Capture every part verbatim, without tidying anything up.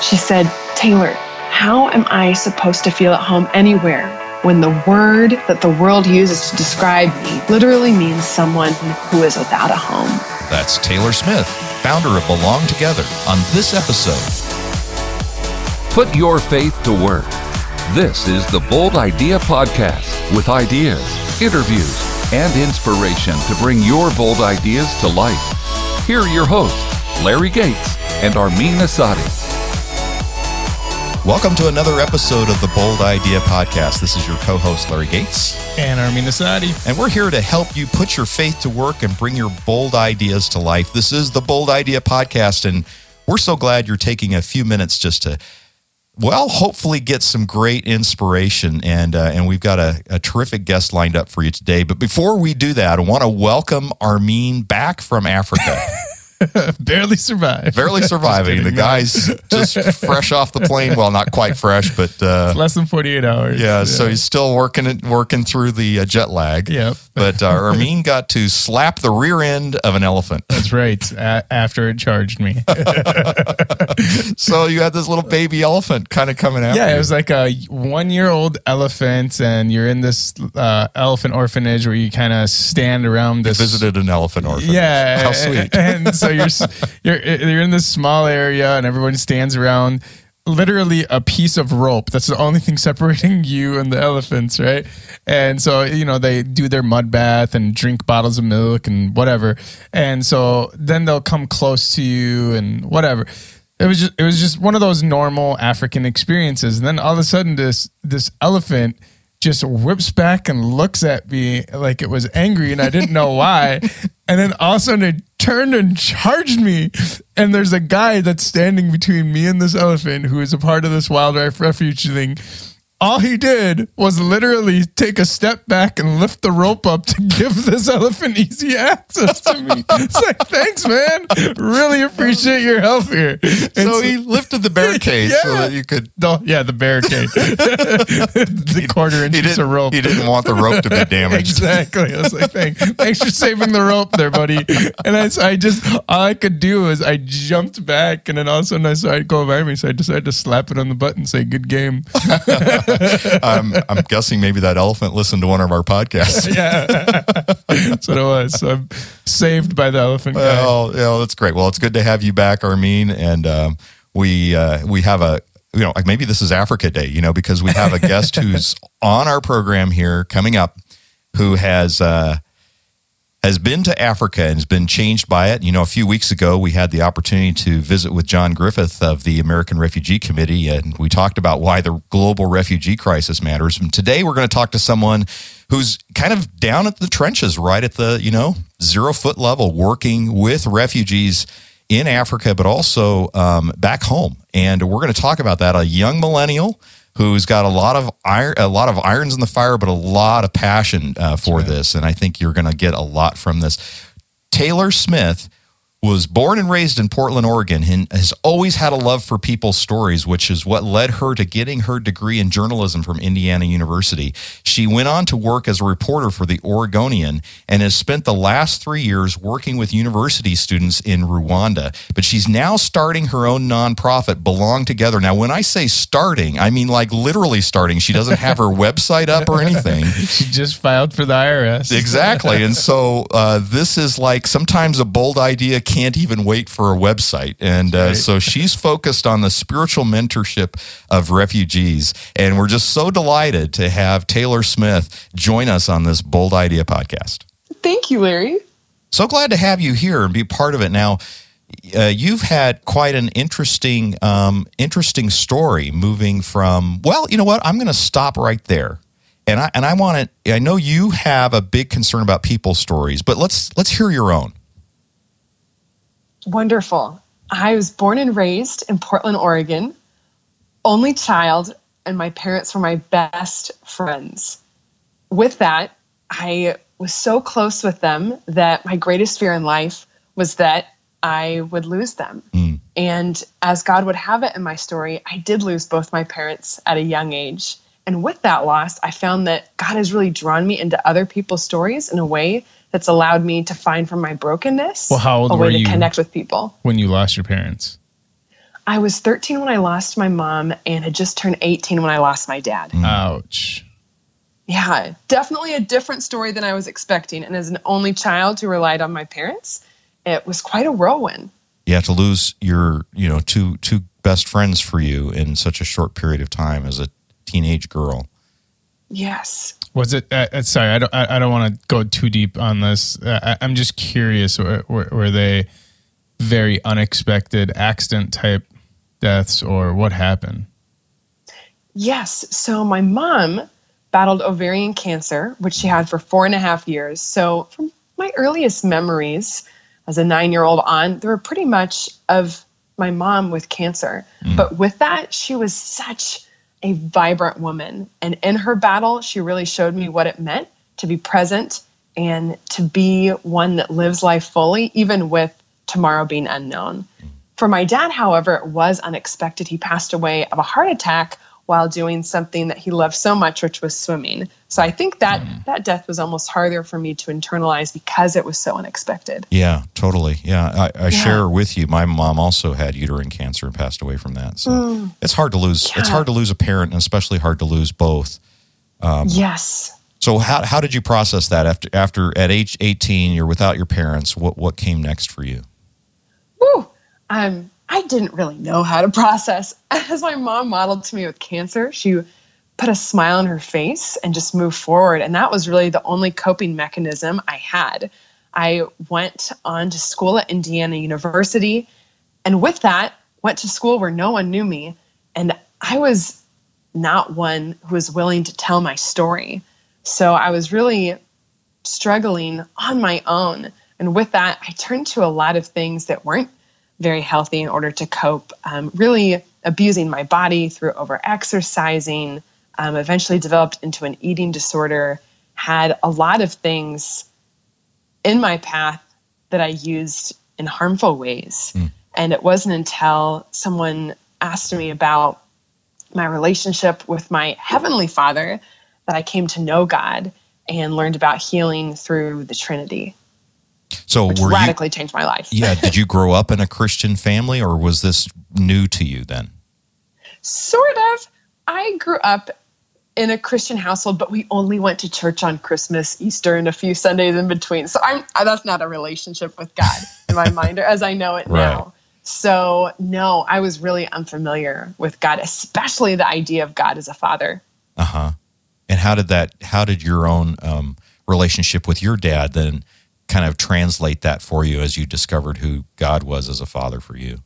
She said, "Taylor, how am I supposed to feel at home anywhere when the word that the world uses to describe me literally means someone who is without a home?" That's Taylor Smith, founder of Belong Together, on this episode. Put your faith to work. This is the Bold Idea Podcast, with ideas, interviews, and inspiration to bring your bold ideas to life. Here are your hosts, Larry Gates and Armin Asadi. Welcome to another episode of the Bold Idea Podcast. This is your co-host, Larry Gates. And Armin Asadi. And we're here to help you put your faith to work and bring your bold ideas to life. This is the Bold Idea Podcast, and we're so glad you're taking a few minutes just to, well, hopefully get some great inspiration. And uh, and we've got a, a terrific guest lined up for you today. But before we do that, I want to welcome Armin back from Africa. Barely survived. Barely surviving. The guy's just fresh off the plane. Well, not quite fresh, but uh, less than forty-eight hours. Yeah, yeah, so he's still working it, working through the uh, jet lag. Yep. But uh, Armin got to slap the rear end of an elephant. That's right. A- after it charged me. So you had this little baby elephant kind of coming out. Yeah, you. It was like a one-year-old elephant, and you're in this uh, elephant orphanage where you kind of stand around this. You visited an elephant orphanage. Yeah. How sweet. And, and so you're, you're you're in this small area, and everyone stands around. Literally a piece of rope. That's the only thing separating you and the elephants, right? And so, you know, they do their mud bath and drink bottles of milk and whatever. And so then they'll come close to you and whatever. It was just, it was just one of those normal African experiences. And then all of a sudden, this this elephant just whips back and looks at me like it was angry, and I didn't know why. And then all of a sudden, it turned and charged me. And there's a guy that's standing between me and this elephant who is a part of this wildlife refuge thing. All he did was literally take a step back and lift the rope up to give this elephant easy access to me. It's like, thanks, man. Really appreciate your help here. And so he lifted the barricade yeah. so that you could... No, yeah, the barricade. The he, quarter inch piece of rope. He didn't want the rope to be damaged. Exactly. I was like, thanks, thanks for saving the rope there, buddy. And I, I just... All I could do was I jumped back, and then all of a sudden I saw it go by me, so I decided to slap it on the butt and say, good game. I'm, I'm guessing maybe that elephant listened to one of our podcasts. Yeah, that's what it was. So I'm saved by the elephant guy. Well, yeah, well, that's great. Well, it's good to have you back, Armin. And um, we uh, we have a, you know, like maybe this is Africa Day, you know, because we have a guest who's on our program here coming up who has uh, has been to Africa and has been changed by it. You know, a few weeks ago, we had the opportunity to visit with John Griffith of the American Refugee Committee, and we talked about why the global refugee crisis matters. And today, we're going to talk to someone who's kind of down at the trenches, right at the, you know, zero-foot level, working with refugees in Africa, but also um, back home. And we're going to talk about that, a young millennial who's got a lot of iron, a lot of irons in the fire, but a lot of passion uh, for That's right. this. And I think you're going to get a lot from this. Taylor Smith was born and raised in Portland, Oregon, and has always had a love for people's stories, which is what led her to getting her degree in journalism from Indiana University. She went on to work as a reporter for The Oregonian and has spent the last three years working with university students in Rwanda. But she's now starting her own nonprofit, Belong Together. Now, when I say starting, I mean like literally starting. She doesn't have her website up or anything. She just filed for the I R S. Exactly. And so uh, this is like sometimes a bold idea can't even wait for a website. And uh, right. so she's focused on the spiritual mentorship of refugees. And we're just so delighted to have Taylor Smith join us on this Bold Idea Podcast. Thank you, Larry. So glad to have you here and be part of it. Now, uh, you've had quite an interesting, um, interesting story moving from, well, you know what? I'm going to stop right there. And I, and I want to, I know you have a big concern about people's stories, but let's, let's hear your own. Wonderful. I was born and raised in Portland, Oregon, only child, and my parents were my best friends. With that, I was so close with them that my greatest fear in life was that I would lose them. Mm. And as God would have it in my story, I did lose both my parents at a young age. And with that loss, I found that God has really drawn me into other people's stories in a way that's allowed me to find from my brokenness well, how old a way were to you connect with people. When you lost your parents? I was thirteen when I lost my mom and had just turned eighteen when I lost my dad. Ouch. Yeah, definitely a different story than I was expecting. And as an only child who relied on my parents, it was quite a whirlwind. Yeah, to lose your, you know, two two best friends for you in such a short period of time as a teenage girl. Yes. Was it? Uh, sorry, I don't. I don't want to go too deep on this. Uh, I'm just curious. Were, were they very unexpected accident type deaths, or what happened? Yes. So my mom battled ovarian cancer, which she had for four and a half years. So from my earliest memories, as a nine-year-old on, they were pretty much of my mom with cancer. Mm. But with that, she was such a vibrant woman. And in her battle, she really showed me what it meant to be present and to be one that lives life fully, even with tomorrow being unknown. For my dad, however, it was unexpected. He passed away of a heart attack while doing something that he loved so much, which was swimming. So I think that mm. that death was almost harder for me to internalize because it was so unexpected. Yeah, totally. Yeah, I, I yeah. share with you. My mom also had uterine cancer and passed away from that. So mm. it's hard to lose. Yeah. It's hard to lose a parent, and especially hard to lose both. Um, yes. So how how did you process that after after at age eighteen you're without your parents? What what came next for you? Woo. Um. I didn't really know how to process. As my mom modeled to me with cancer, she put a smile on her face and just moved forward. And that was really the only coping mechanism I had. I went on to school at Indiana University, and with that, went to school where no one knew me. And I was not one who was willing to tell my story. So I was really struggling on my own. And with that, I turned to a lot of things that weren't very healthy in order to cope, um, really abusing my body through over-exercising, um, eventually developed into an eating disorder, had a lot of things in my path that I used in harmful ways. Mm. And it wasn't until someone asked me about my relationship with my Heavenly Father that I came to know God and learned about healing through the Trinity. So which were radically you, changed my life. Yeah. Did you grow up in a Christian family, or was this new to you then? Sort of. I grew up in a Christian household, but we only went to church on Christmas, Easter, and a few Sundays in between. So I'm, that's not a relationship with God in my mind, or as I know it right. now. So no, I was really unfamiliar with God, especially the idea of God as a father. Uh-huh. And how did that, how did your own um, relationship with your dad then kind of translate that for you as you discovered who God was as a father for you?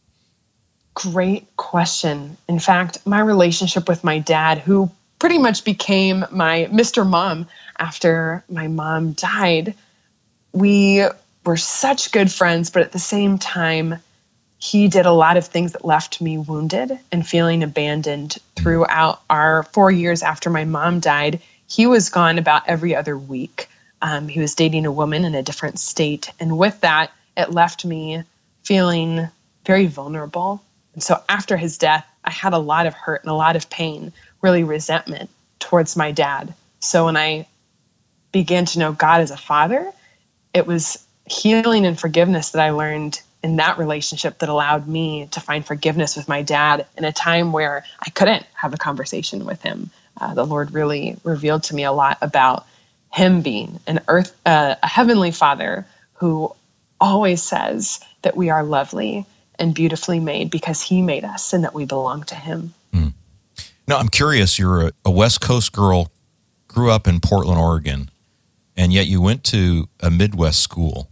Great question. In fact, my relationship with my dad, who pretty much became my Mister Mom after my mom died, we were such good friends, but at the same time, he did a lot of things that left me wounded and feeling abandoned throughout our four years after my mom died. He was gone about every other week. Um, he was dating a woman in a different state. And with that, it left me feeling very vulnerable. And so after his death, I had a lot of hurt and a lot of pain, really resentment towards my dad. So when I began to know God as a father, it was healing and forgiveness that I learned in that relationship that allowed me to find forgiveness with my dad in a time where I couldn't have a conversation with him. Uh, the Lord really revealed to me a lot about Him being an earth, uh, a heavenly father who always says that we are lovely and beautifully made because He made us and that we belong to Him. Mm. Now, I'm curious, you're a, a West Coast girl, grew up in Portland, Oregon, and yet you went to a Midwest school.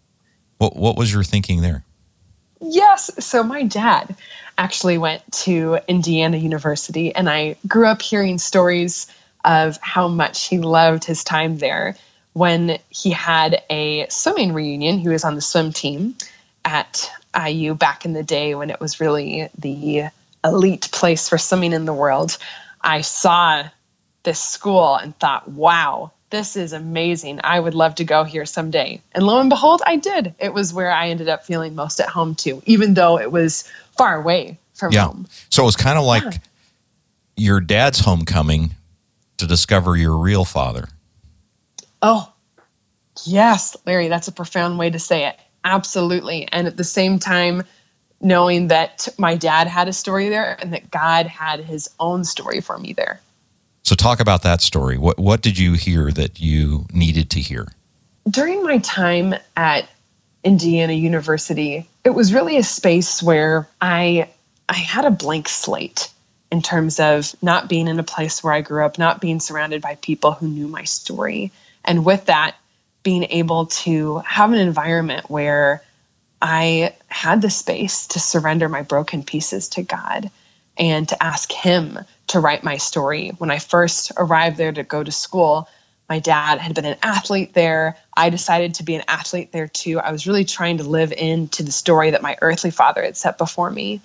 What, what was your thinking there? Yes. So my dad actually went to Indiana University, and I grew up hearing stories of how much he loved his time there. When he had a swimming reunion, he was on the swim team at I U back in the day when it was really the elite place for swimming in the world. I saw this school and thought, wow, this is amazing. I would love to go here someday. And lo and behold, I did. It was where I ended up feeling most at home too, even though it was far away from yeah. home. So it was kind of like yeah. your dad's homecoming to discover your real father. Oh, yes, Larry, that's a profound way to say it. Absolutely. And at the same time, knowing that my dad had a story there and that God had his own story for me there. So talk about that story. What what did you hear that you needed to hear? During my time at Indiana University, it was really a space where I I had a blank slate in terms of not being in a place where I grew up, not being surrounded by people who knew my story. And with that, being able to have an environment where I had the space to surrender my broken pieces to God and to ask him to write my story. When I first arrived there to go to school, my dad had been an athlete there. I decided to be an athlete there too. I was really trying to live into the story that my earthly father had set before me.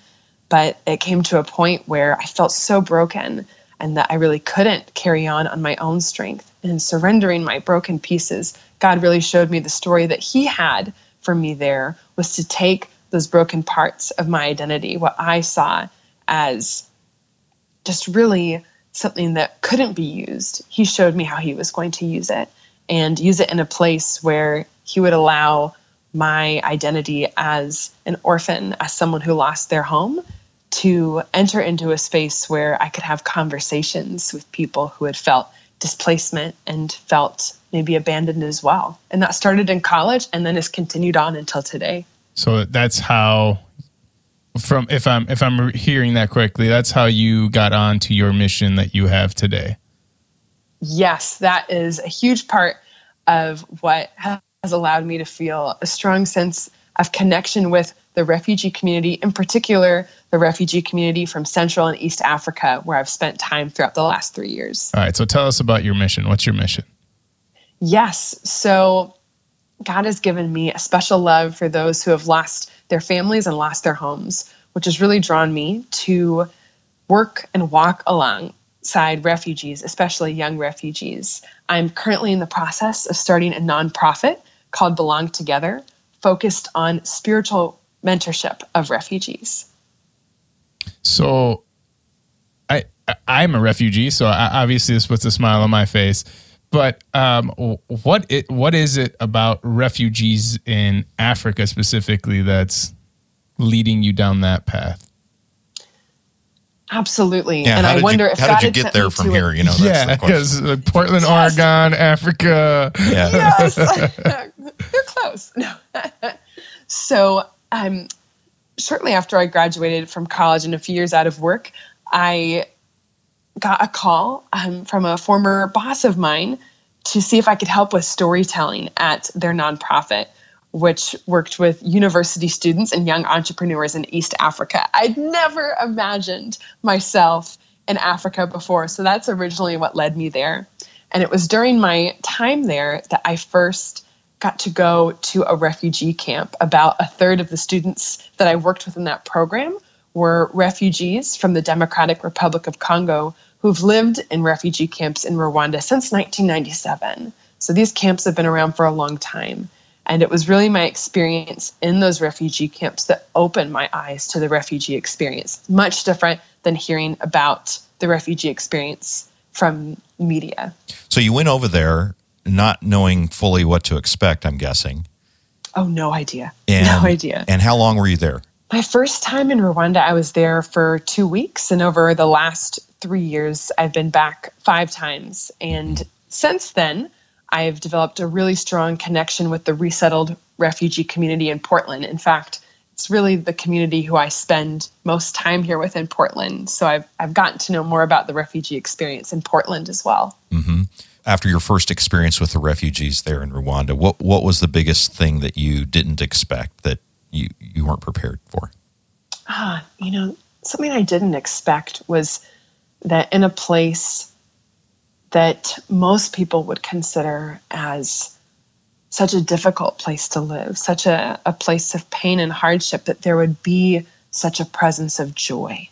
But it came to a point where I felt so broken and that I really couldn't carry on on my own strength. And surrendering my broken pieces, God really showed me the story that he had for me there was to take those broken parts of my identity, what I saw as just really something that couldn't be used. He showed me how he was going to use it and use it in a place where he would allow my identity as an orphan, as someone who lost their home, to enter into a space where I could have conversations with people who had felt displacement and felt maybe abandoned as well. And that started in college and then has continued on until today. So that's how, from if I'm if I'm hearing that correctly, that's how you got on to your mission that you have today. Yes, that is a huge part of what has allowed me to feel a strong sense of connection with the refugee community, in particular, the refugee community from Central and East Africa, where I've spent time throughout the last three years. All right, so tell us about your mission. What's your mission? Yes, so God has given me a special love for those who have lost their families and lost their homes, which has really drawn me to work and walk alongside refugees, especially young refugees. I'm currently in the process of starting a nonprofit called Belong Together, focused on spiritual mentorship of refugees. So I, I'm a refugee, so I, obviously this puts a smile on my face. But um, what it, what is it about refugees in Africa specifically that's leading you down that path? Absolutely. Yeah, and I wonder you, if how God did you get there from here? It. You know, that's yeah, the question. Because uh, Portland, yes. Oregon, Africa. Yeah. Yes. You're close. No. So um, shortly after I graduated from college and a few years out of work, I got a call um, from a former boss of mine to see if I could help with storytelling at their nonprofit, which worked with university students and young entrepreneurs in East Africa. I'd never imagined myself in Africa before, so that's originally what led me there. And it was during my time there that I first got to go to a refugee camp. About a third of the students that I worked with in that program were refugees from the Democratic Republic of Congo who've lived in refugee camps in Rwanda since nineteen ninety-seven. So these camps have been around for a long time. And it was really my experience in those refugee camps that opened my eyes to the refugee experience, much different than hearing about the refugee experience from media. So you went over there not knowing fully what to expect, I'm guessing. Oh, no idea. And, no idea. And how long were you there? My first time in Rwanda, I was there for two weeks, and over the last three years, I've been back five times. And since then, I've developed a really strong connection with the resettled refugee community in Portland. In fact, it's really the community who I spend most time here with in Portland. So I've I've gotten to know more about the refugee experience in Portland as well. Mm-hmm. After your first experience with the refugees there in Rwanda, what what was the biggest thing that you didn't expect that you, you weren't prepared for? Ah, you know, something I didn't expect was that in a place that most people would consider as such a difficult place to live, such a, a place of pain and hardship, that there would be such a presence of joy.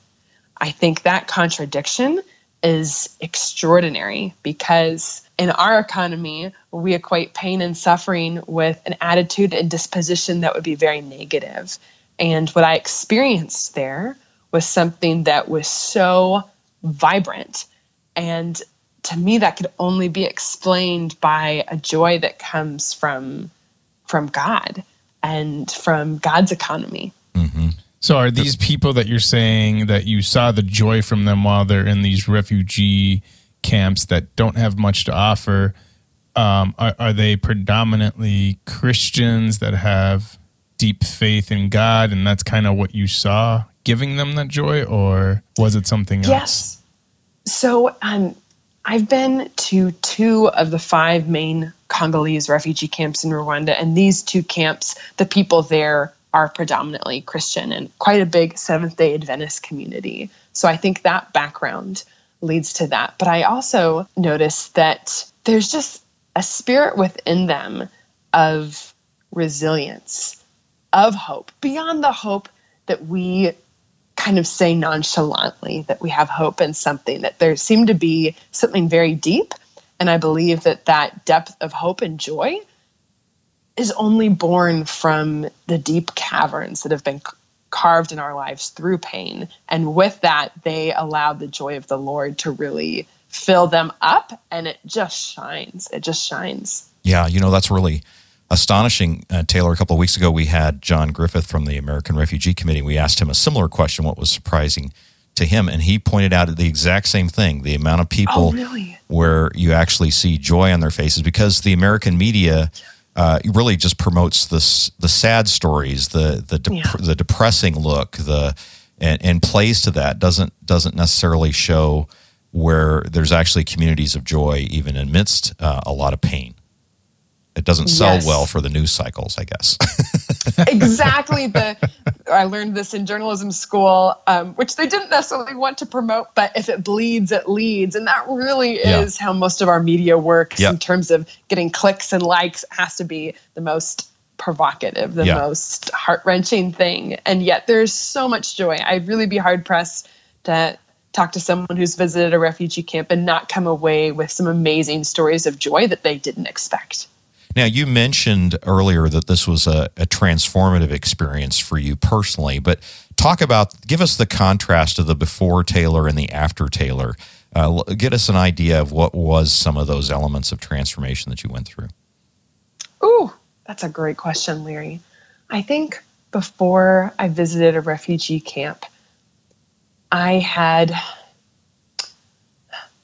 I think that contradiction is extraordinary because in our economy, we equate pain and suffering with an attitude and disposition that would be very negative. And what I experienced there was something that was so vibrant. And to me, that could only be explained by a joy that comes from from God and from God's economy. Mm-hmm. So are these people that you're saying that you saw the joy from them while they're in these refugee camps that don't have much to offer, um, are, are they predominantly Christians that have deep faith in God and that's kind of what you saw giving them that joy, or was it something else? Yes. So um, I've been to two of the five main Congolese refugee camps in Rwanda, and these two camps, the people there are predominantly Christian and quite a big Seventh-day Adventist community. So I think that background leads to that. But I also noticed that there's just a spirit within them of resilience, of hope, beyond the hope that we kind of say nonchalantly, that we have hope in something, that there seemed to be something very deep. And I believe that that depth of hope and joy is only born from the deep caverns that have been c- carved in our lives through pain. And with that, they allow the joy of the Lord to really fill them up, and it just shines. It just shines. Yeah, you know, that's really astonishing. Uh, Taylor, a couple of weeks ago, we had John Griffith from the American Refugee Committee. We asked him a similar question, what was surprising to him, and he pointed out the exact same thing, the amount of people oh, really? where you actually see joy on their faces, because the American media Uh, it really just promotes this, the sad stories, the the dep- yeah. the depressing look, the and, and plays to that, doesn't doesn't necessarily show where there's actually communities of joy even amidst uh, a lot of pain. It doesn't sell yes. well for the news cycles, I guess. Exactly. The I learned this in journalism school, um, which they didn't necessarily want to promote, but if it bleeds, it leads. And that really is yeah. how most of our media works yeah. in terms of getting clicks and likes. It has to be the most provocative, the yeah. most heart-wrenching thing. And yet there's so much joy. I'd really be hard-pressed to talk to someone who's visited a refugee camp and not come away with some amazing stories of joy that they didn't expect. Now, you mentioned earlier that this was a, a transformative experience for you personally, but talk about, give us the contrast of the before Taylor and the after Taylor. Uh, get us an idea of what was some of those elements of transformation that you went through. Ooh, that's a great question, Larry. I think before I visited a refugee camp, I had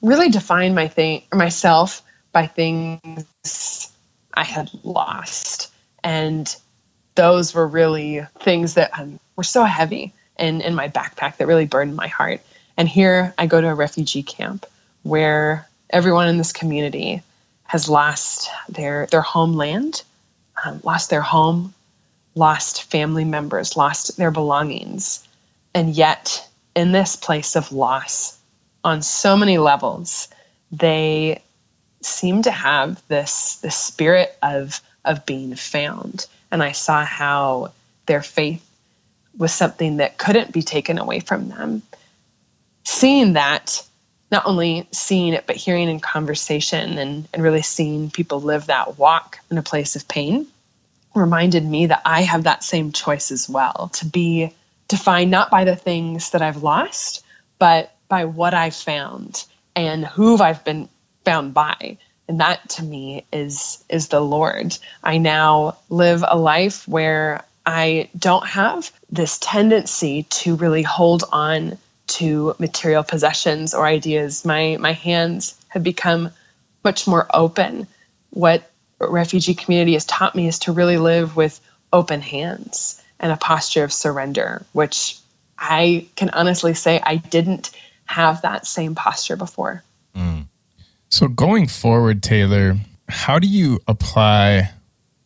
really defined my thing, myself by things I had lost, and those were really things that um, were so heavy in, in my backpack that really burdened my heart. And here I go to a refugee camp where everyone in this community has lost their, their homeland, um, lost their home, lost family members, lost their belongings. And yet in this place of loss on so many levels, they seem to have this this spirit of of being found. And I saw how their faith was something that couldn't be taken away from them. Seeing that, not only seeing it, but hearing in conversation and, and really seeing people live that walk in a place of pain reminded me that I have that same choice as well, to be defined not by the things that I've lost, but by what I've found and who I've been found by. And that to me is is the Lord. I now live a life where I don't have this tendency to really hold on to material possessions or ideas. My my hands have become much more open. What refugee community has taught me is to really live with open hands and a posture of surrender, which I can honestly say I didn't have that same posture before. Mm. So going forward, Taylor, how do you apply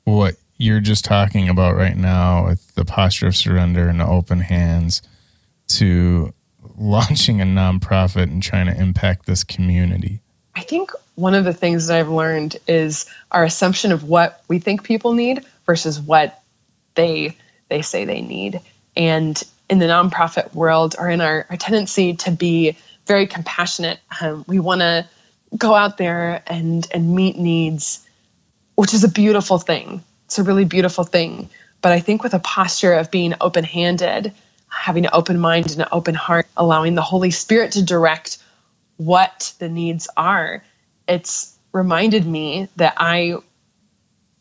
what you're just talking about right now with the posture of surrender and the open hands to launching a nonprofit and trying to impact this community? I think one of the things that I've learned is our assumption of what we think people need versus what they they say they need. And in the nonprofit world, or in our, our tendency to be very compassionate, um, we want to go out there and, and meet needs, which is a beautiful thing. It's a really beautiful thing. But I think with a posture of being open-handed, having an open mind and an open heart, allowing the Holy Spirit to direct what the needs are, it's reminded me that I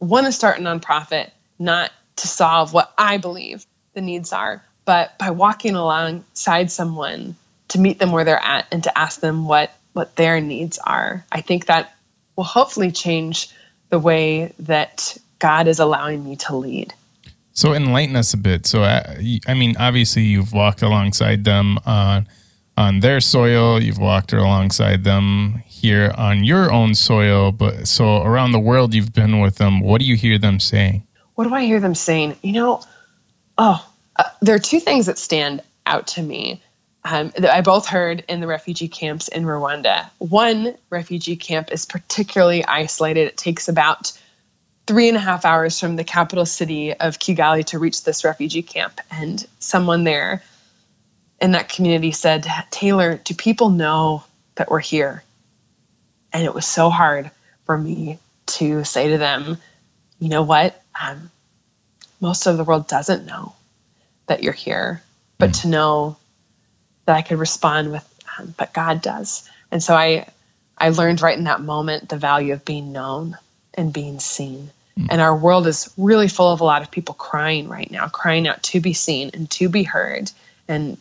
want to start a nonprofit, not to solve what I believe the needs are, but by walking alongside someone to meet them where they're at and to ask them what, what their needs are. I think that will hopefully change the way that God is allowing me to lead. So enlighten us a bit. So, I, I mean, obviously you've walked alongside them on, on their soil. You've walked alongside them here on your own soil. But so around the world, you've been with them. What do you hear them saying? What do I hear them saying? You know, oh, uh, there are two things that stand out to me um, that I both heard in the refugee camps in Rwanda. One refugee camp is particularly isolated. It takes about three and a half hours from the capital city of Kigali to reach this refugee camp. And someone there in that community said, "Taylor, do people know that we're here?" And it was so hard for me to say to them, you know what? Um, most of the world doesn't know that you're here, but mm. to know that I could respond with, um, but God does. And so I, I learned right in that moment the value of being known and being seen. Mm. And our world is really full of a lot of people crying right now, crying out to be seen and to be heard. And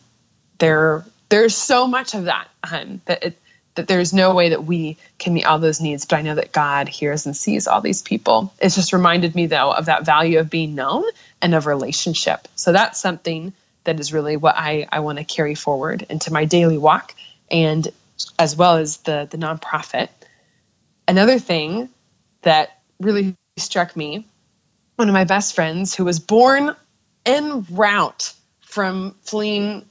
there, there's so much of that, um, that, it, that there's no way that we can meet all those needs, but I know that God hears and sees all these people. It's just reminded me, though, of that value of being known and of relationship. So that's something that is really what I, I want to carry forward into my daily walk, and as well as the, the nonprofit. Another thing that really struck me, one of my best friends who was born en route from fleeing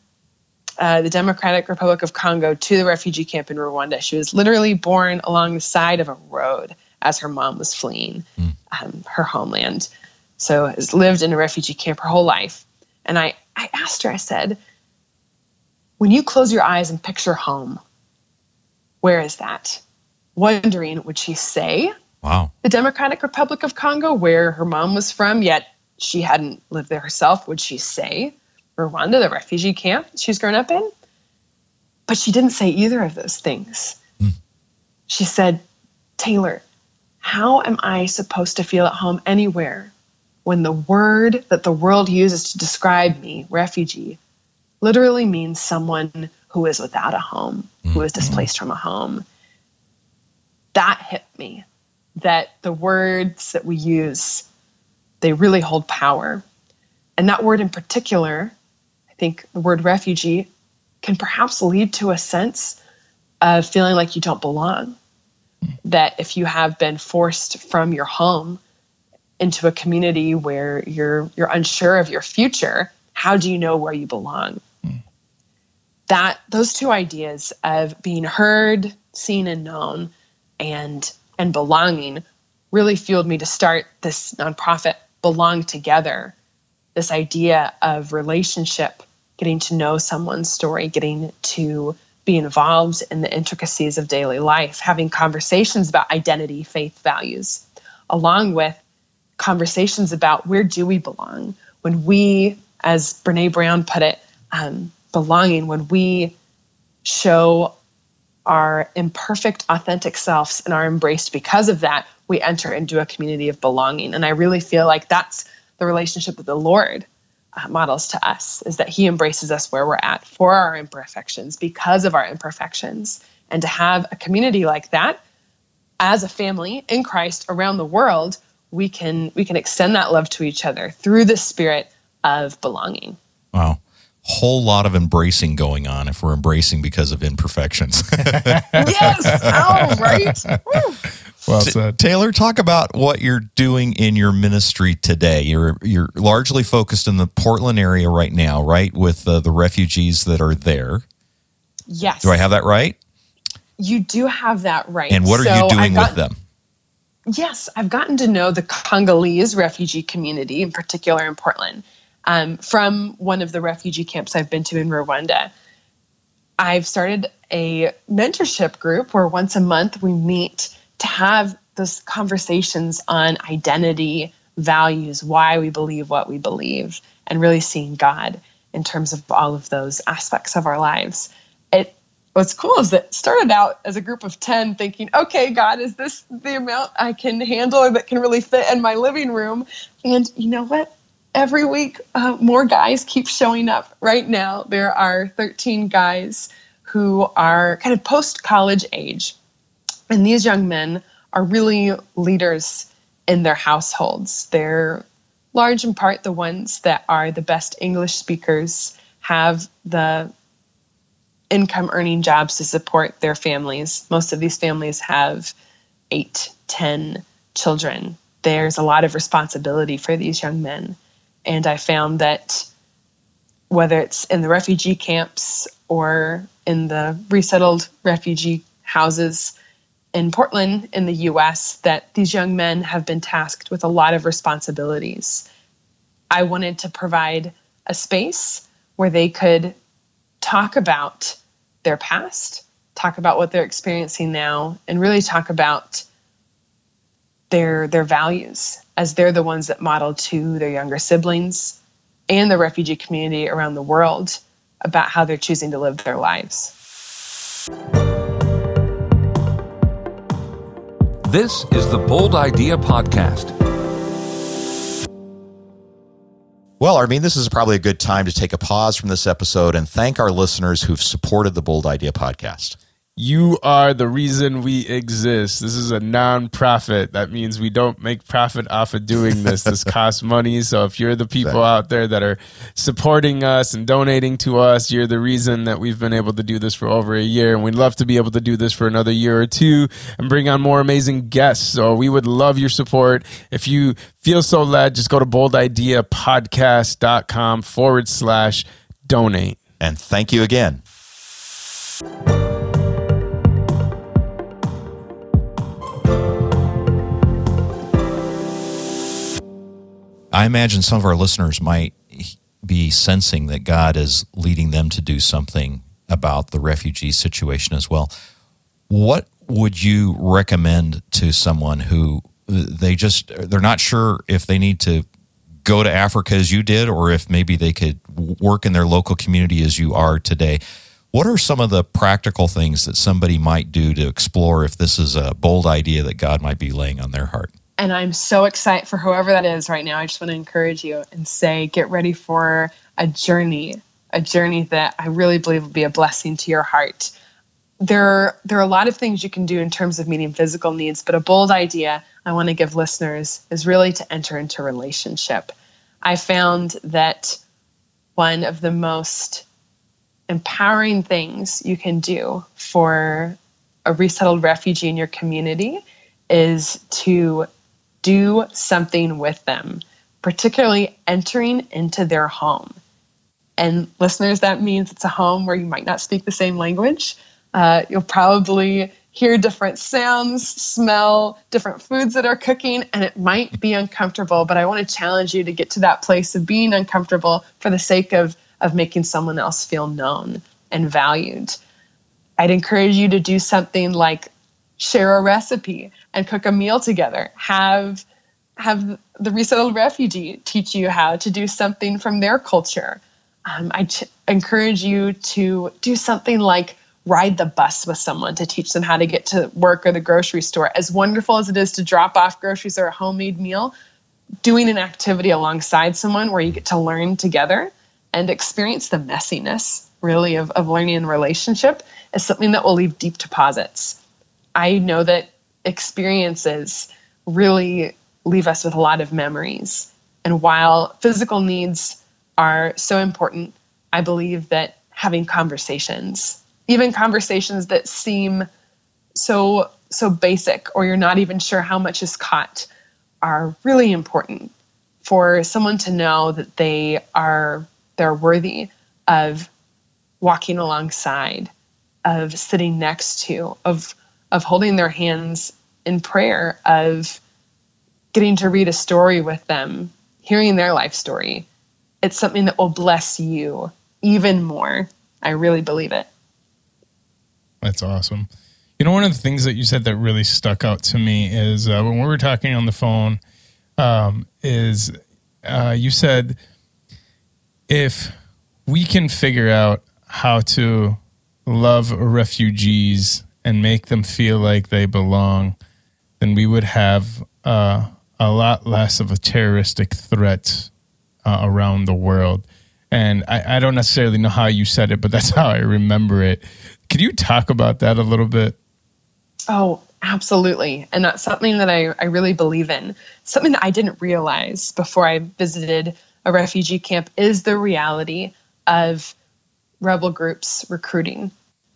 uh, the Democratic Republic of Congo to the refugee camp in Rwanda. She was literally born along the side of a road as her mom was fleeing mm. um, her homeland. So has lived in a refugee camp her whole life. And I, I asked her, I said, when you close your eyes and picture home, where is that? Wondering, would she say, wow, the Democratic Republic of Congo, where her mom was from, yet she hadn't lived there herself. Would she say Rwanda, the refugee camp she's grown up in? But she didn't say either of those things. Mm. She said, Taylor, how am I supposed to feel at home anywhere when the word that the world uses to describe me, refugee, literally means someone who is without a home, mm. who is displaced from a home? That hit me. That the words that we use, they really hold power. And that word in particular, I think the word refugee, can perhaps lead to a sense of feeling like you don't belong. That if you have been forced from your home into a community where you're you're unsure of your future, how do you know where you belong? Mm. That those two ideas of being heard, seen, and known, and and belonging really fueled me to start this nonprofit, Belong Together, this idea of relationship, getting to know someone's story, getting to be involved in the intricacies of daily life, having conversations about identity, faith, values, along with conversations about where do we belong? When we, as Brene Brown put it, um, belonging, when we show our imperfect, authentic selves and are embraced because of that, we enter into a community of belonging. And I really feel like that's the relationship that the Lord uh, models to us, is that he embraces us where we're at for our imperfections, because of our imperfections. And to have a community like that as a family in Christ around the world, we can we can extend that love to each other through the spirit of belonging. Wow. Whole lot of embracing going on if we're embracing because of imperfections. Yes. Oh, right. Woo. Well said. T- Taylor, talk about what you're doing in your ministry today. You're you're largely focused in the Portland area right now, right, with uh, the refugees that are there. Yes. Do I have that right? You do have that right. And what so are you doing got- with them? Yes, I've gotten to know the Congolese refugee community, in particular in Portland. Um, from one of the refugee camps I've been to in Rwanda, I've started a mentorship group where once a month we meet to have those conversations on identity, values, why we believe what we believe, and really seeing God in terms of all of those aspects of our lives. It, what's cool is that it started out as a group of ten thinking, okay, God, is this the amount I can handle or that can really fit in my living room? And you know what? every week, uh, more guys keep showing up. Right now, there are thirteen guys who are kind of post-college age. And these young men are really leaders in their households. They're large in part the ones that are the best English speakers, have the income-earning jobs to support their families. Most of these families have eight, ten children. There's a lot of responsibility for these young men. And I found that whether it's in the refugee camps or in the resettled refugee houses in Portland in the U S, that these young men have been tasked with a lot of responsibilities. I wanted to provide a space where they could talk about their past, talk about what they're experiencing now, and really talk about their their values, as they're the ones that model to their younger siblings and the refugee community around the world about how they're choosing to live their lives. This is the Bold Idea Podcast. Well, Armin, this is probably a good time to take a pause from this episode and thank our listeners who've supported the Bold Idea Podcast. You are the reason we exist. This is a nonprofit. That means we don't make profit off of doing this. This costs money. So if you're the people out there that are supporting us and donating to us, you're the reason that we've been able to do this for over a year. And we'd love to be able to do this for another year or two and bring on more amazing guests. So we would love your support. If you feel so led, just go to boldideapodcast.com forward slash donate. And thank you again. I imagine some of our listeners might be sensing that God is leading them to do something about the refugee situation as well. What would you recommend to someone who they just, they're not sure if they need to go to Africa as you did, or if maybe they could work in their local community as you are today? What are some of the practical things that somebody might do to explore if this is a bold idea that God might be laying on their heart? And I'm so excited for whoever that is right now. I just want to encourage you and say, get ready for a journey, a journey that I really believe will be a blessing to your heart. There are, there are a lot of things you can do in terms of meeting physical needs, but a bold idea I want to give listeners is really to enter into relationship. I found that one of the most empowering things you can do for a resettled refugee in your community is to do something with them, particularly entering into their home. And listeners, that means it's a home where you might not speak the same language. Uh, you'll probably hear different sounds, smell different foods that are cooking, and it might be uncomfortable, but I want to challenge you to get to that place of being uncomfortable for the sake of, of making someone else feel known and valued. I'd encourage you to do something like share a recipe and cook a meal together. Have have the resettled refugee teach you how to do something from their culture. Um, I ch- encourage you to do something like ride the bus with someone to teach them how to get to work or the grocery store. As wonderful as it is to drop off groceries or a homemade meal, doing an activity alongside someone where you get to learn together and experience the messiness, really, of, of learning in relationship is something that will leave deep deposits. I know that experiences really leave us with a lot of memories. And while physical needs are so important, I believe that having conversations, even conversations that seem so so basic or you're not even sure how much is caught, are really important for someone to know that they are they're worthy of walking alongside, of sitting next to, of of holding their hands in prayer, of getting to read a story with them, hearing their life story. It's something that will bless you even more. I really believe it. That's awesome. You know, one of the things that you said that really stuck out to me is uh, when we were talking on the phone, um, is uh, you said, if we can figure out how to love refugees and make them feel like they belong, then we would have uh, a lot less of a terroristic threat uh, around the world. And I, I don't necessarily know how you said it, but that's how I remember it. Could you talk about that a little bit? Oh, absolutely. And that's something that I, I really believe in. Something that I didn't realize before I visited a refugee camp is the reality of rebel groups recruiting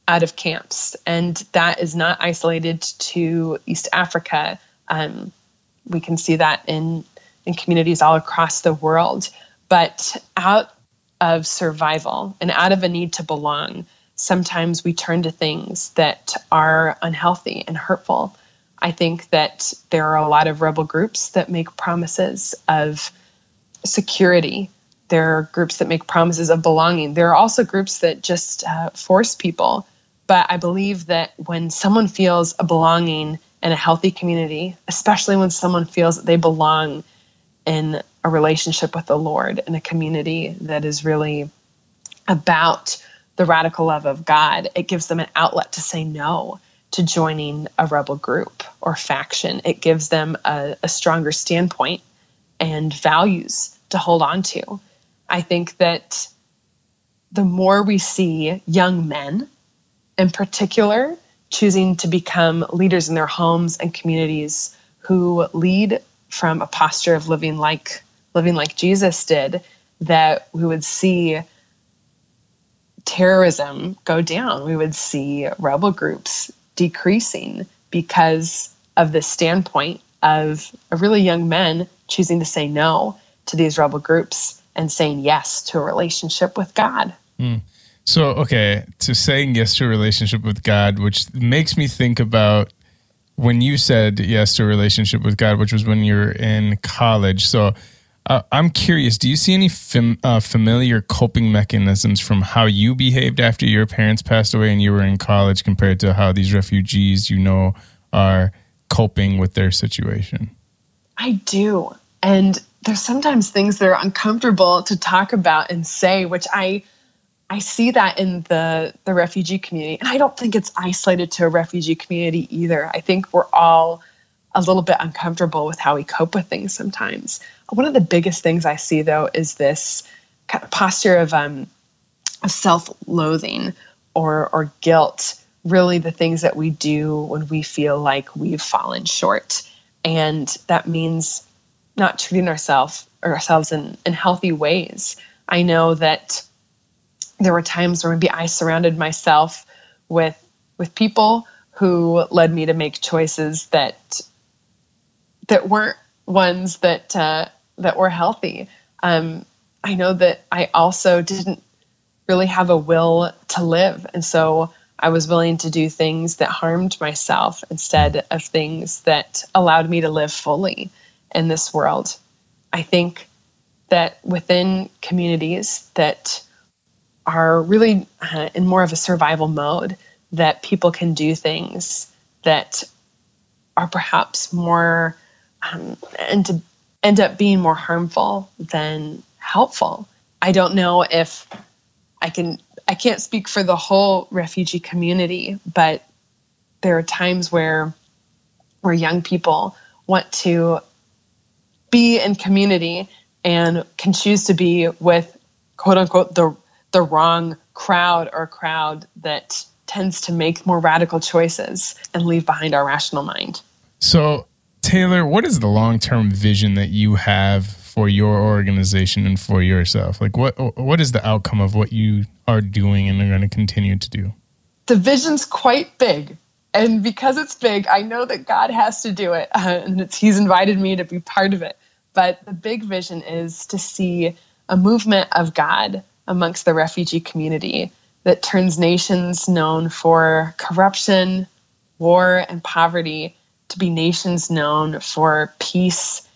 out of camps. And that is not isolated to East Africa. Um, we can see that in, in communities all across the world. But out of survival and out of a need to belong, sometimes we turn to things that are unhealthy and hurtful. I think that there are a lot of rebel groups that make promises of security. There are groups that make promises of belonging. There are also groups that just uh, force people. But I believe that when someone feels a belonging in a healthy community, especially when someone feels that they belong in a relationship with the Lord, in a community that is really about the radical love of God, it gives them an outlet to say no to joining a rebel group or faction. It gives them a, a stronger standpoint and values to hold on to. I think that the more we see young men, in particular, choosing to become leaders in their homes and communities who lead from a posture of living like living like Jesus did, that we would see terrorism go down. We would see rebel groups decreasing because of the standpoint of really young men choosing to say no to these rebel groups and saying yes to a relationship with God. Mm. So, okay, to saying yes to a relationship with God, which makes me think about when you said yes to a relationship with God, which was when you were in college. So uh, I'm curious, do you see any fam- uh, familiar coping mechanisms from how you behaved after your parents passed away and you were in college compared to how these refugees, you know, are coping with their situation? I do. And there's sometimes things that are uncomfortable to talk about and say, which I I see that in the, the refugee community. And I don't think it's isolated to a refugee community either. I think we're all a little bit uncomfortable with how we cope with things sometimes. One of the biggest things I see, though, is this kind of posture of, um, of self-loathing or, or guilt, really the things that we do when we feel like we've fallen short. And that means not treating ourselves or ourselves in, in healthy ways. I know that there were times where maybe I surrounded myself with with people who led me to make choices that that weren't ones that uh, that were healthy. Um, I know that I also didn't really have a will to live, and so I was willing to do things that harmed myself instead of things that allowed me to live fully in this world. I think that within communities that are really uh, in more of a survival mode, that people can do things that are perhaps more, um, and to end up being more harmful than helpful. I don't know if I can, I can't speak for the whole refugee community, but there are times where, where young people want to be in community and can choose to be with quote unquote, the the wrong crowd or crowd that tends to make more radical choices and leave behind our rational mind. So, Taylor, what is the long-term vision that you have for your organization and for yourself? Like what what is the outcome of what you are doing and are going to continue to do? The vision's quite big. And because it's big, I know that God has to do it. Uh, and it's, he's invited me to be part of it. But the big vision is to see a movement of God amongst the refugee community that turns nations known for corruption, war, and poverty to be nations known for peace,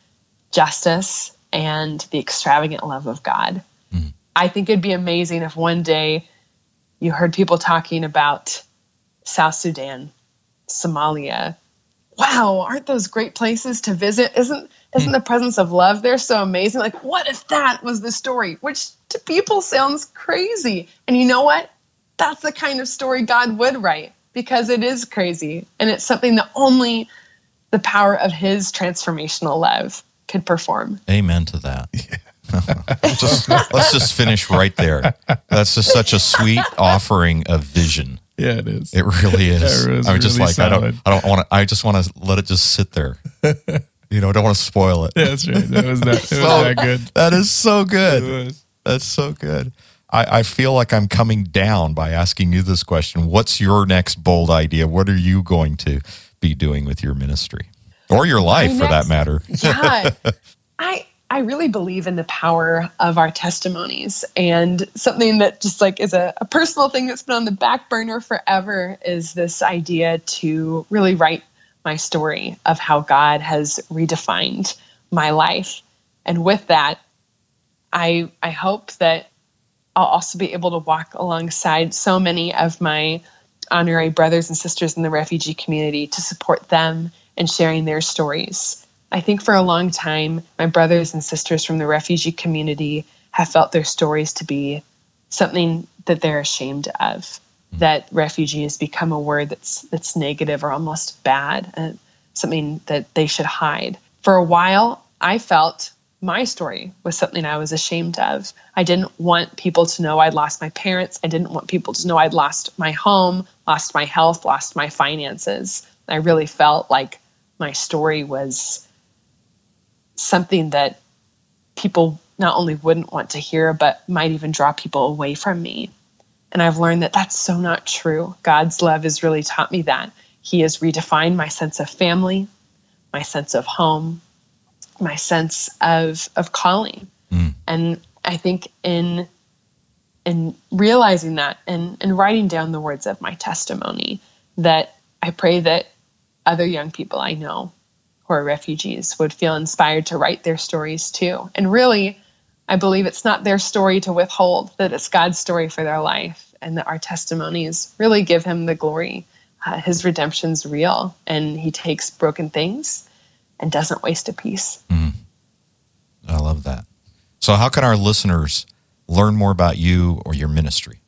justice, and the extravagant love of God. Mm. I think it'd be amazing if one day you heard people talking about South Sudan, Somalia. Wow, aren't those great places to visit? Isn't isn't the presence of love there so amazing? Like, what if that was the story? Which to people sounds crazy. And you know what? That's the kind of story God would write, because it is crazy. And it's something that only the power of his transformational love could perform. Amen to that. Yeah. let's, just, let's just finish right there. That's just such a sweet offering of vision. Yeah, it is. It really is. It is I'm really just like solid. I don't. I don't want to. I just want to let it just sit there. You know, I don't want to spoil it. Yeah, that's right. That was that. So, it was that good. That is so good. It was. That's so good. I, I feel like I'm coming down by asking you this question. What's your next bold idea? What are you going to be doing with your ministry or your life, next, for that matter? Yeah, I. I really believe in the power of our testimonies, and something that just like is a, a personal thing that's been on the back burner forever is this idea to really write my story of how God has redefined my life. And with that, I I hope that I'll also be able to walk alongside so many of my honorary brothers and sisters in the refugee community to support them in sharing their stories. I think for a long time, my brothers and sisters from the refugee community have felt their stories to be something that they're ashamed of, mm-hmm. that refugee has become a word that's that's negative or almost bad, uh, something that they should hide. For a while, I felt my story was something I was ashamed of. I didn't want people to know I'd lost my parents. I didn't want people to know I'd lost my home, lost my health, lost my finances. I really felt like my story was something that people not only wouldn't want to hear, but might even draw people away from me. And I've learned that that's so not true. God's love has really taught me that. He has redefined my sense of family, my sense of home, my sense of of calling. Mm. And I think in in realizing that and, and writing down the words of my testimony, that I pray that other young people I know or refugees would feel inspired to write their stories too. And really, I believe it's not their story to withhold, that it's God's story for their life, and that our testimonies really give him the glory. Uh, his redemption's real, and he takes broken things and doesn't waste a piece. Mm. I love that. So how can our listeners learn more about you or your ministry?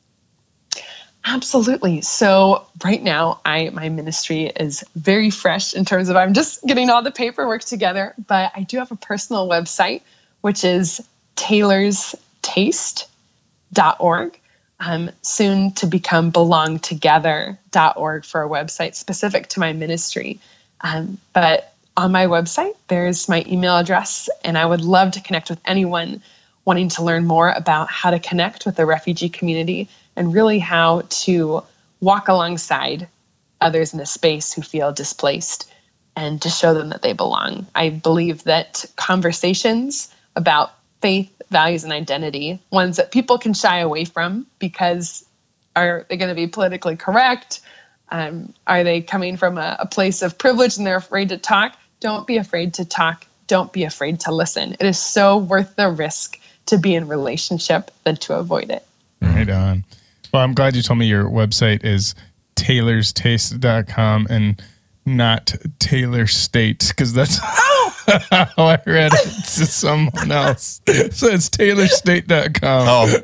Absolutely. So right now, I my ministry is very fresh in terms of I'm just getting all the paperwork together, but I do have a personal website, which is taylor's taste dot org, um, soon to become belong together dot org for a website specific to my ministry. Um, but on my website, there's my email address, and I would love to connect with anyone wanting to learn more about how to connect with the refugee community and really how to walk alongside others in a space who feel displaced and to show them that they belong. I believe that conversations about faith, values, and identity, ones that people can shy away from because are they going to be politically correct? Um, are they coming from a, a place of privilege and they're afraid to talk? Don't be afraid to talk. Don't be afraid to listen. It is so worth the risk to be in relationship than to avoid it. Right on. Well, I'm glad you told me your website is taylors taste dot com and not Taylor State, because that's oh! how I read it to someone else. So it's taylor state dot com. Oh.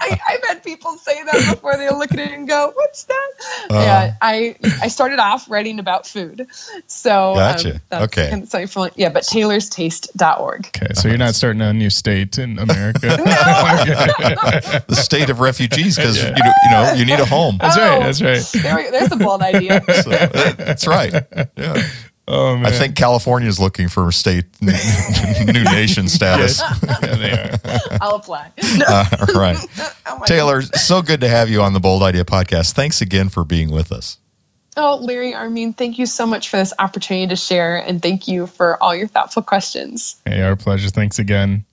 I, I've had people say that before. They look at it and go, what's that? Uh, yeah, I I started off writing about food. So gotcha. um, that's okay. Kind of something, yeah, but taylors taste dot org. Okay, so you're not starting a new state in America. The state of refugees, because yeah. you, you know you need a home. That's oh, right. That's right. There we, there's a bold idea. So, that's right. Yeah. Oh, man. I think California is looking for state new, new nation status. Yeah, they are. I'll apply. No. Uh, right. Oh, Taylor, God. So good to have you on the Bold Idea Podcast. Thanks again for being with us. Oh, Larry, Armin, thank you so much for this opportunity to share, and thank you for all your thoughtful questions. Hey, our pleasure. Thanks again.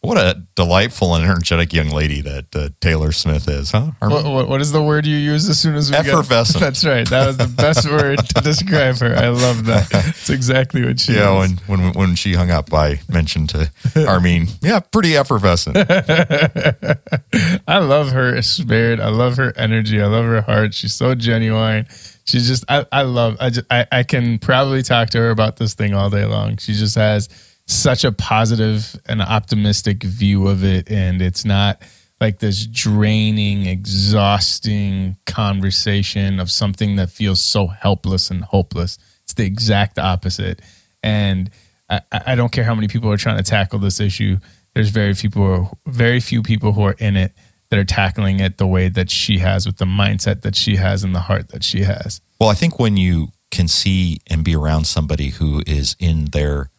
What a delightful and energetic young lady that uh, Taylor Smith is, huh? What, what, what is the word you use as soon as we effervescent? Got, that's right. That was the best word to describe her. I love that. It's exactly what she. Yeah, is. when when when she hung up, I mentioned to Armin, yeah, pretty effervescent. I love her spirit. I love her energy. I love her heart. She's so genuine. She's just. I I love. I just, I, I can probably talk to her about this thing all day long. She just has such a positive and optimistic view of it, and it's not like this draining, exhausting conversation of something that feels so helpless and hopeless. It's the exact opposite. And I, I don't care how many people are trying to tackle this issue. There's very few people, very few people who are in it that are tackling it the way that she has, with the mindset that she has and the heart that she has. Well, I think when you can see and be around somebody who is in their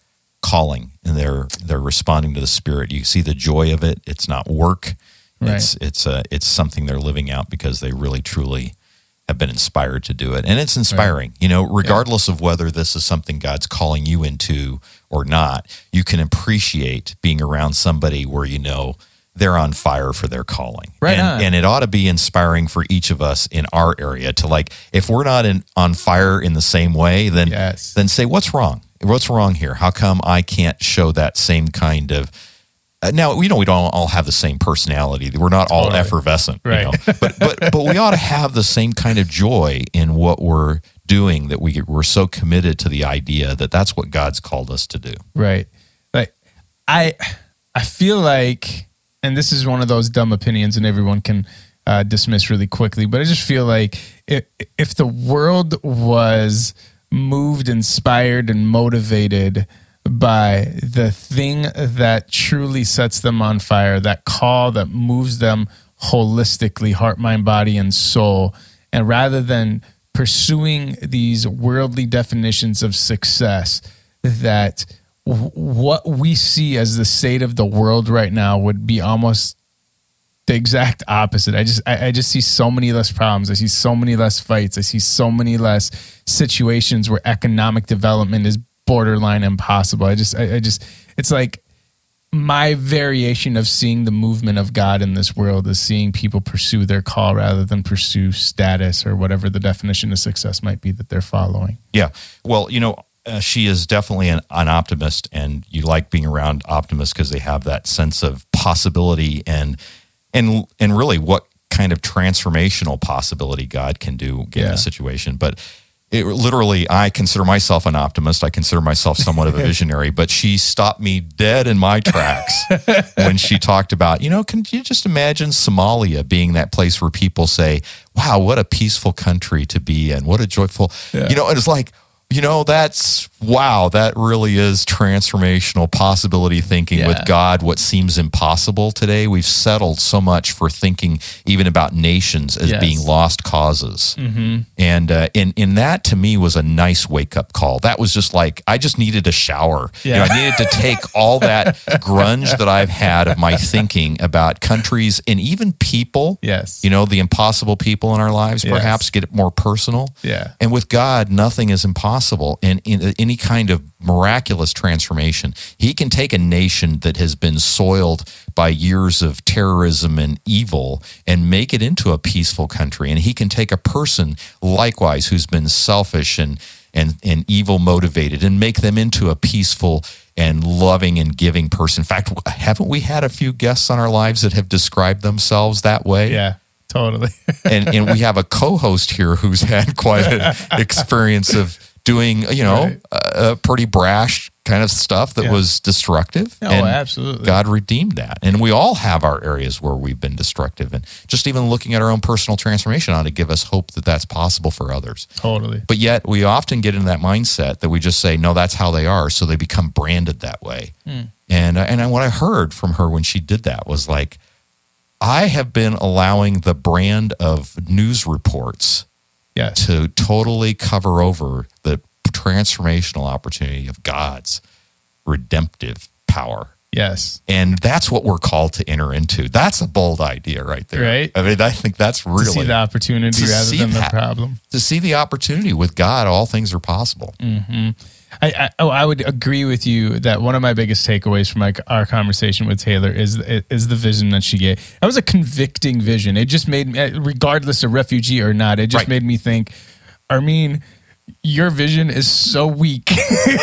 calling and they're they're responding to the Spirit, you see the joy of it. It's not work. Right. It's it's uh, it's something they're living out because they really truly have been inspired to do it. And it's inspiring, right. you know, regardless yeah. of whether this is something God's calling you into or not, you can appreciate being around somebody where you know they're on fire for their calling. Right. And, and it ought to be inspiring for each of us in our area to, like, if we're not in, on fire in the same way, then, yes. then say, what's wrong? What's wrong here? How come I can't show that same kind of... Now, you know, we don't all have the same personality. We're not all totally. effervescent, right. you know? but, but but we ought to have the same kind of joy in what we're doing, that we, we're so committed to the idea that that's what God's called us to do. Right. Like, I I feel like, and this is one of those dumb opinions and everyone can uh, dismiss really quickly, but I just feel like if, if the world was moved, inspired, and motivated by the thing that truly sets them on fire, that call that moves them holistically, heart, mind, body, and soul. And rather than pursuing these worldly definitions of success, that w- what we see as the state of the world right now would be almost the exact opposite. I just, I, I just see so many less problems. I see so many less fights. I see so many less situations where economic development is borderline impossible. I just, I, I just, it's like my variation of seeing the movement of God in this world is seeing people pursue their call rather than pursue status or whatever the definition of success might be that they're following. Yeah. Well, you know, uh, she is definitely an, an optimist, and you like being around optimists because they have that sense of possibility and, and, and really what kind of transformational possibility God can do in yeah. a situation. But It, literally, I consider myself an optimist. I consider myself somewhat of a visionary, but she stopped me dead in my tracks when she talked about, you know, can you just imagine Somalia being that place where people say, wow, what a peaceful country to be in. What a joyful, yeah. you know, it's like, you know, that's, wow, that really is transformational possibility thinking yeah. with God, what seems impossible today. We've settled so much for thinking even about nations as yes. being lost causes. Mm-hmm. And, uh, and, and that to me was a nice wake-up call. That was just like, I just needed a shower. Yeah. You know, I needed to take all that grunge that I've had of my thinking about countries and even people, yes. you know, the impossible people in our lives, yes. perhaps get it more personal. Yeah. And with God, nothing is impossible. Possible and in any kind of miraculous transformation. He can take a nation that has been soiled by years of terrorism and evil and make it into a peaceful country. And he can take a person likewise who's been selfish and and and evil motivated and make them into a peaceful and loving and giving person. In fact, haven't we had a few guests on our lives that have described themselves that way? Yeah. Totally. and and we have a co-host here who's had quite an experience of doing, you know, right. a, a pretty brash kind of stuff that yeah. was destructive. Oh, and absolutely. God redeemed that. And we all have our areas where we've been destructive. And just even looking at our own personal transformation ought to give us hope that that's possible for others. Totally. But yet we often get into that mindset that we just say, no, that's how they are. So they become branded that way. Mm. And, and what I heard from her when she did that was like, I have been allowing the brand of news reports yes. to totally cover over the transformational opportunity of God's redemptive power. Yes. And that's what we're called to enter into. That's a bold idea right there. Right. I mean, I think that's really... To see the opportunity rather than that, the problem. To see the opportunity. With God, all things are possible. Mm-hmm. I, I, oh, I would agree with you that one of my biggest takeaways from my, our conversation with Taylor is is the vision that she gave. That was a convicting vision. It just made me, regardless of refugee or not, it just right. made me think, Armin, your vision is so weak.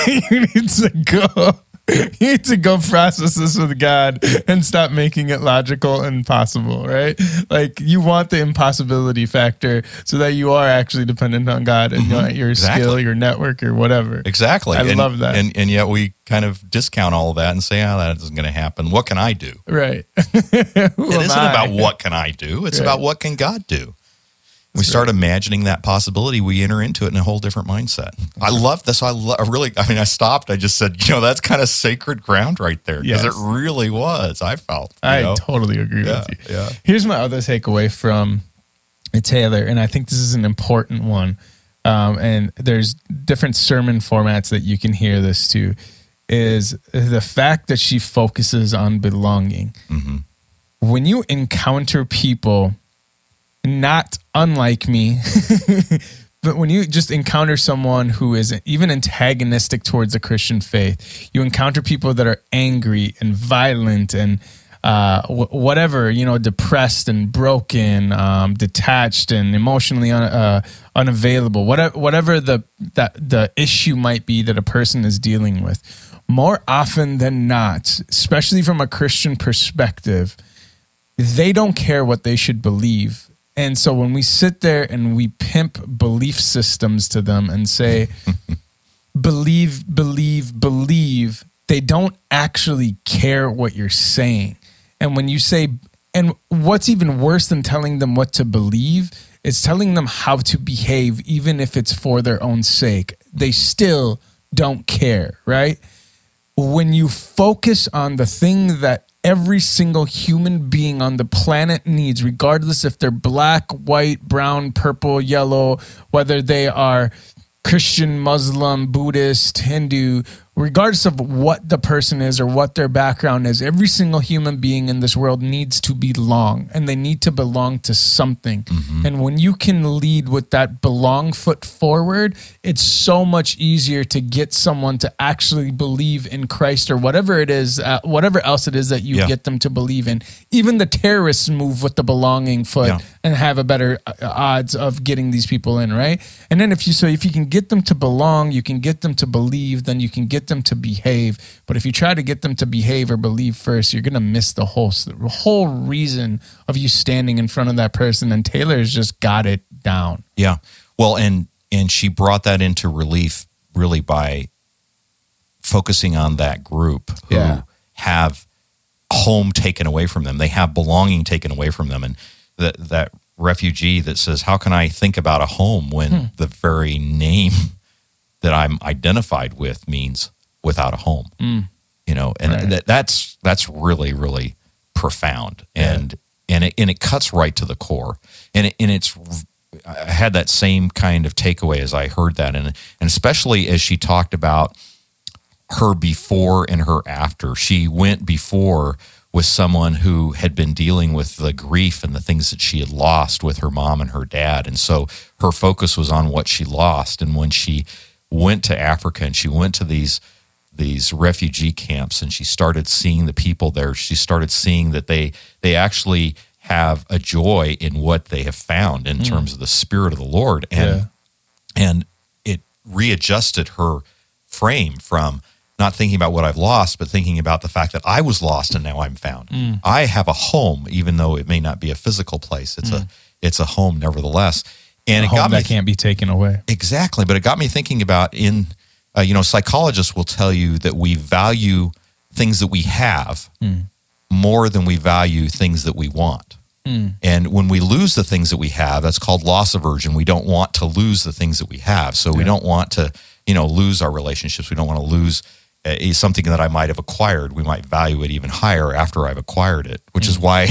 You need to go. You need to go process this with God and stop making it logical and possible, right? Like, you want the impossibility factor so that you are actually dependent on God and mm-hmm. not your exactly. skill, your network, or whatever. Exactly. I and, love that. And, and yet we kind of discount all of that and say, oh, that isn't going to happen. What can I do? Right. It isn't I? about what can I do. It's right. about what can God do. We start right. imagining that possibility, we enter into it in a whole different mindset. I love this. I, lo- I really, I mean, I stopped. I just said, you know, that's kind of sacred ground right there because yes. it really was. I felt. I know? totally agree yeah, with you. Yeah. Here's my other takeaway from Taylor, and I think this is an important one. Um, and there's different sermon formats that you can hear this to, is the fact that she focuses on belonging. Mm-hmm. When you encounter people, not unlike me, but when you just encounter someone who is even antagonistic towards the Christian faith, you encounter people that are angry and violent and uh, w- whatever, you know, depressed and broken, um, detached and emotionally un- uh, unavailable, whatever, whatever the that the issue might be that a person is dealing with. More often than not, especially from a Christian perspective, they don't care what they should believe. And so when we sit there and we pimp belief systems to them and say, believe, believe, believe, they don't actually care what you're saying. And when you say, and what's even worse than telling them what to believe is telling them how to behave, even if it's for their own sake. They still don't care, right? When you focus on the thing that every single human being on the planet needs, regardless if they're black, white, brown, purple, yellow, whether they are Christian, Muslim, Buddhist, Hindu, regardless of what the person is or what their background is, every single human being in this world needs to belong, and they need to belong to something. Mm-hmm. And when you can lead with that belong foot forward, it's so much easier to get someone to actually believe in Christ or whatever it is, uh, whatever else it is that you yeah. get them to believe in. Even the terrorists move with the belonging foot yeah. and have a better odds of getting these people in, right? And then if you, so if you can get them to belong, you can get them to believe, then you can get them to behave. But if you try to get them to behave or believe first, you're going to miss the whole the whole reason of you standing in front of that person. And Taylor's just got it down. Yeah. Well, and and she brought that into relief really by focusing on that group who yeah. have home taken away from them. They have belonging taken away from them. And that that refugee that says, how can I think about a home when hmm. the very name that I'm identified with means without a home, mm. you know, and right. th- that's, that's really, really profound. And, yeah. and it, and it cuts right to the core, and it, and it's, I had that same kind of takeaway as I heard that. And, and especially as she talked about her before and her after. She went before with someone who had been dealing with the grief and the things that she had lost with her mom and her dad. And so her focus was on what she lost. And when she went to Africa and she went to these these refugee camps and she started seeing the people there. She started seeing that they they actually have a joy in what they have found in mm. terms of the Spirit of the Lord. And yeah. and it readjusted her frame from not thinking about what I've lost, but thinking about the fact that I was lost and now I'm found. Mm. I have a home, even though it may not be a physical place. It's mm. a it's a home nevertheless. And a it home got me, that can't be taken away. Exactly. But it got me thinking about in, uh, you know, psychologists will tell you that we value things that we have mm. more than we value things that we want. Mm. And when we lose the things that we have, that's called loss aversion. We don't want to lose the things that we have. So yeah. we don't want to, you know, lose our relationships. We don't want to lose uh, something that I might have acquired. We might value it even higher after I've acquired it, which mm. is why...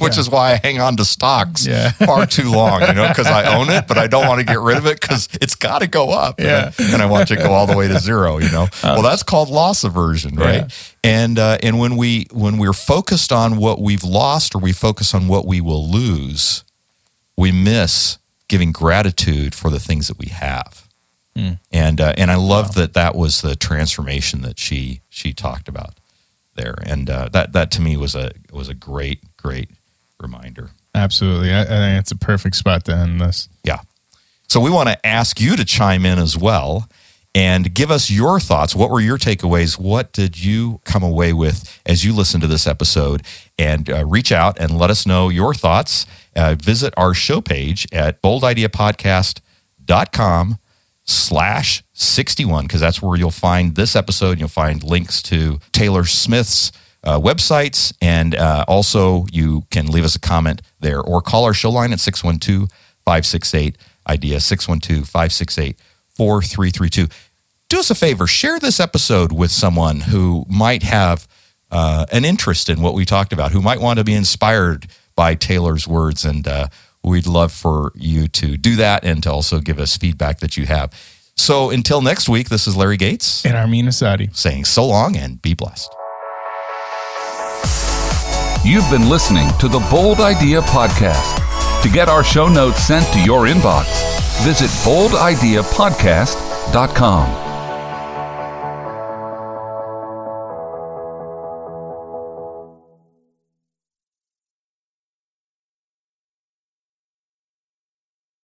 which yeah. is why I hang on to stocks yeah. far too long, you know, because I own it, but I don't want to get rid of it because it's got to go up. Yeah. And, I, and I watch it go all the way to zero, you know. Um, well, that's called loss aversion, right? Yeah. And uh, and when, we, when we're focused on what we've lost or we focus on what we will lose, we miss giving gratitude for the things that we have. Mm. And uh, and I love wow. that that was the transformation that she she talked about there. And uh, that that to me was a was a great... great reminder. Absolutely. I, I think it's a perfect spot to end this. Yeah. So we want to ask you to chime in as well and give us your thoughts. What were your takeaways? What did you come away with as you listen to this episode? And uh, reach out and let us know your thoughts. Uh, visit our show page at boldideapodcast.com slash 61, because that's where you'll find this episode. And you'll find links to Taylor Smith's Uh, websites, and uh, also you can leave us a comment there or call our show line at five six eight idea, six one two, five six eight, four three three two. Do us a favor, share this episode with someone who might have uh, an interest in what we talked about, who might want to be inspired by Taylor's words, and uh, we'd love for you to do that and to also give us feedback that you have. So until next week, this is Larry Gates. And Armin Asadi. Saying so long and be blessed. You've been listening to the Bold Idea Podcast. To get our show notes sent to your inbox, visit bold idea podcast dot com.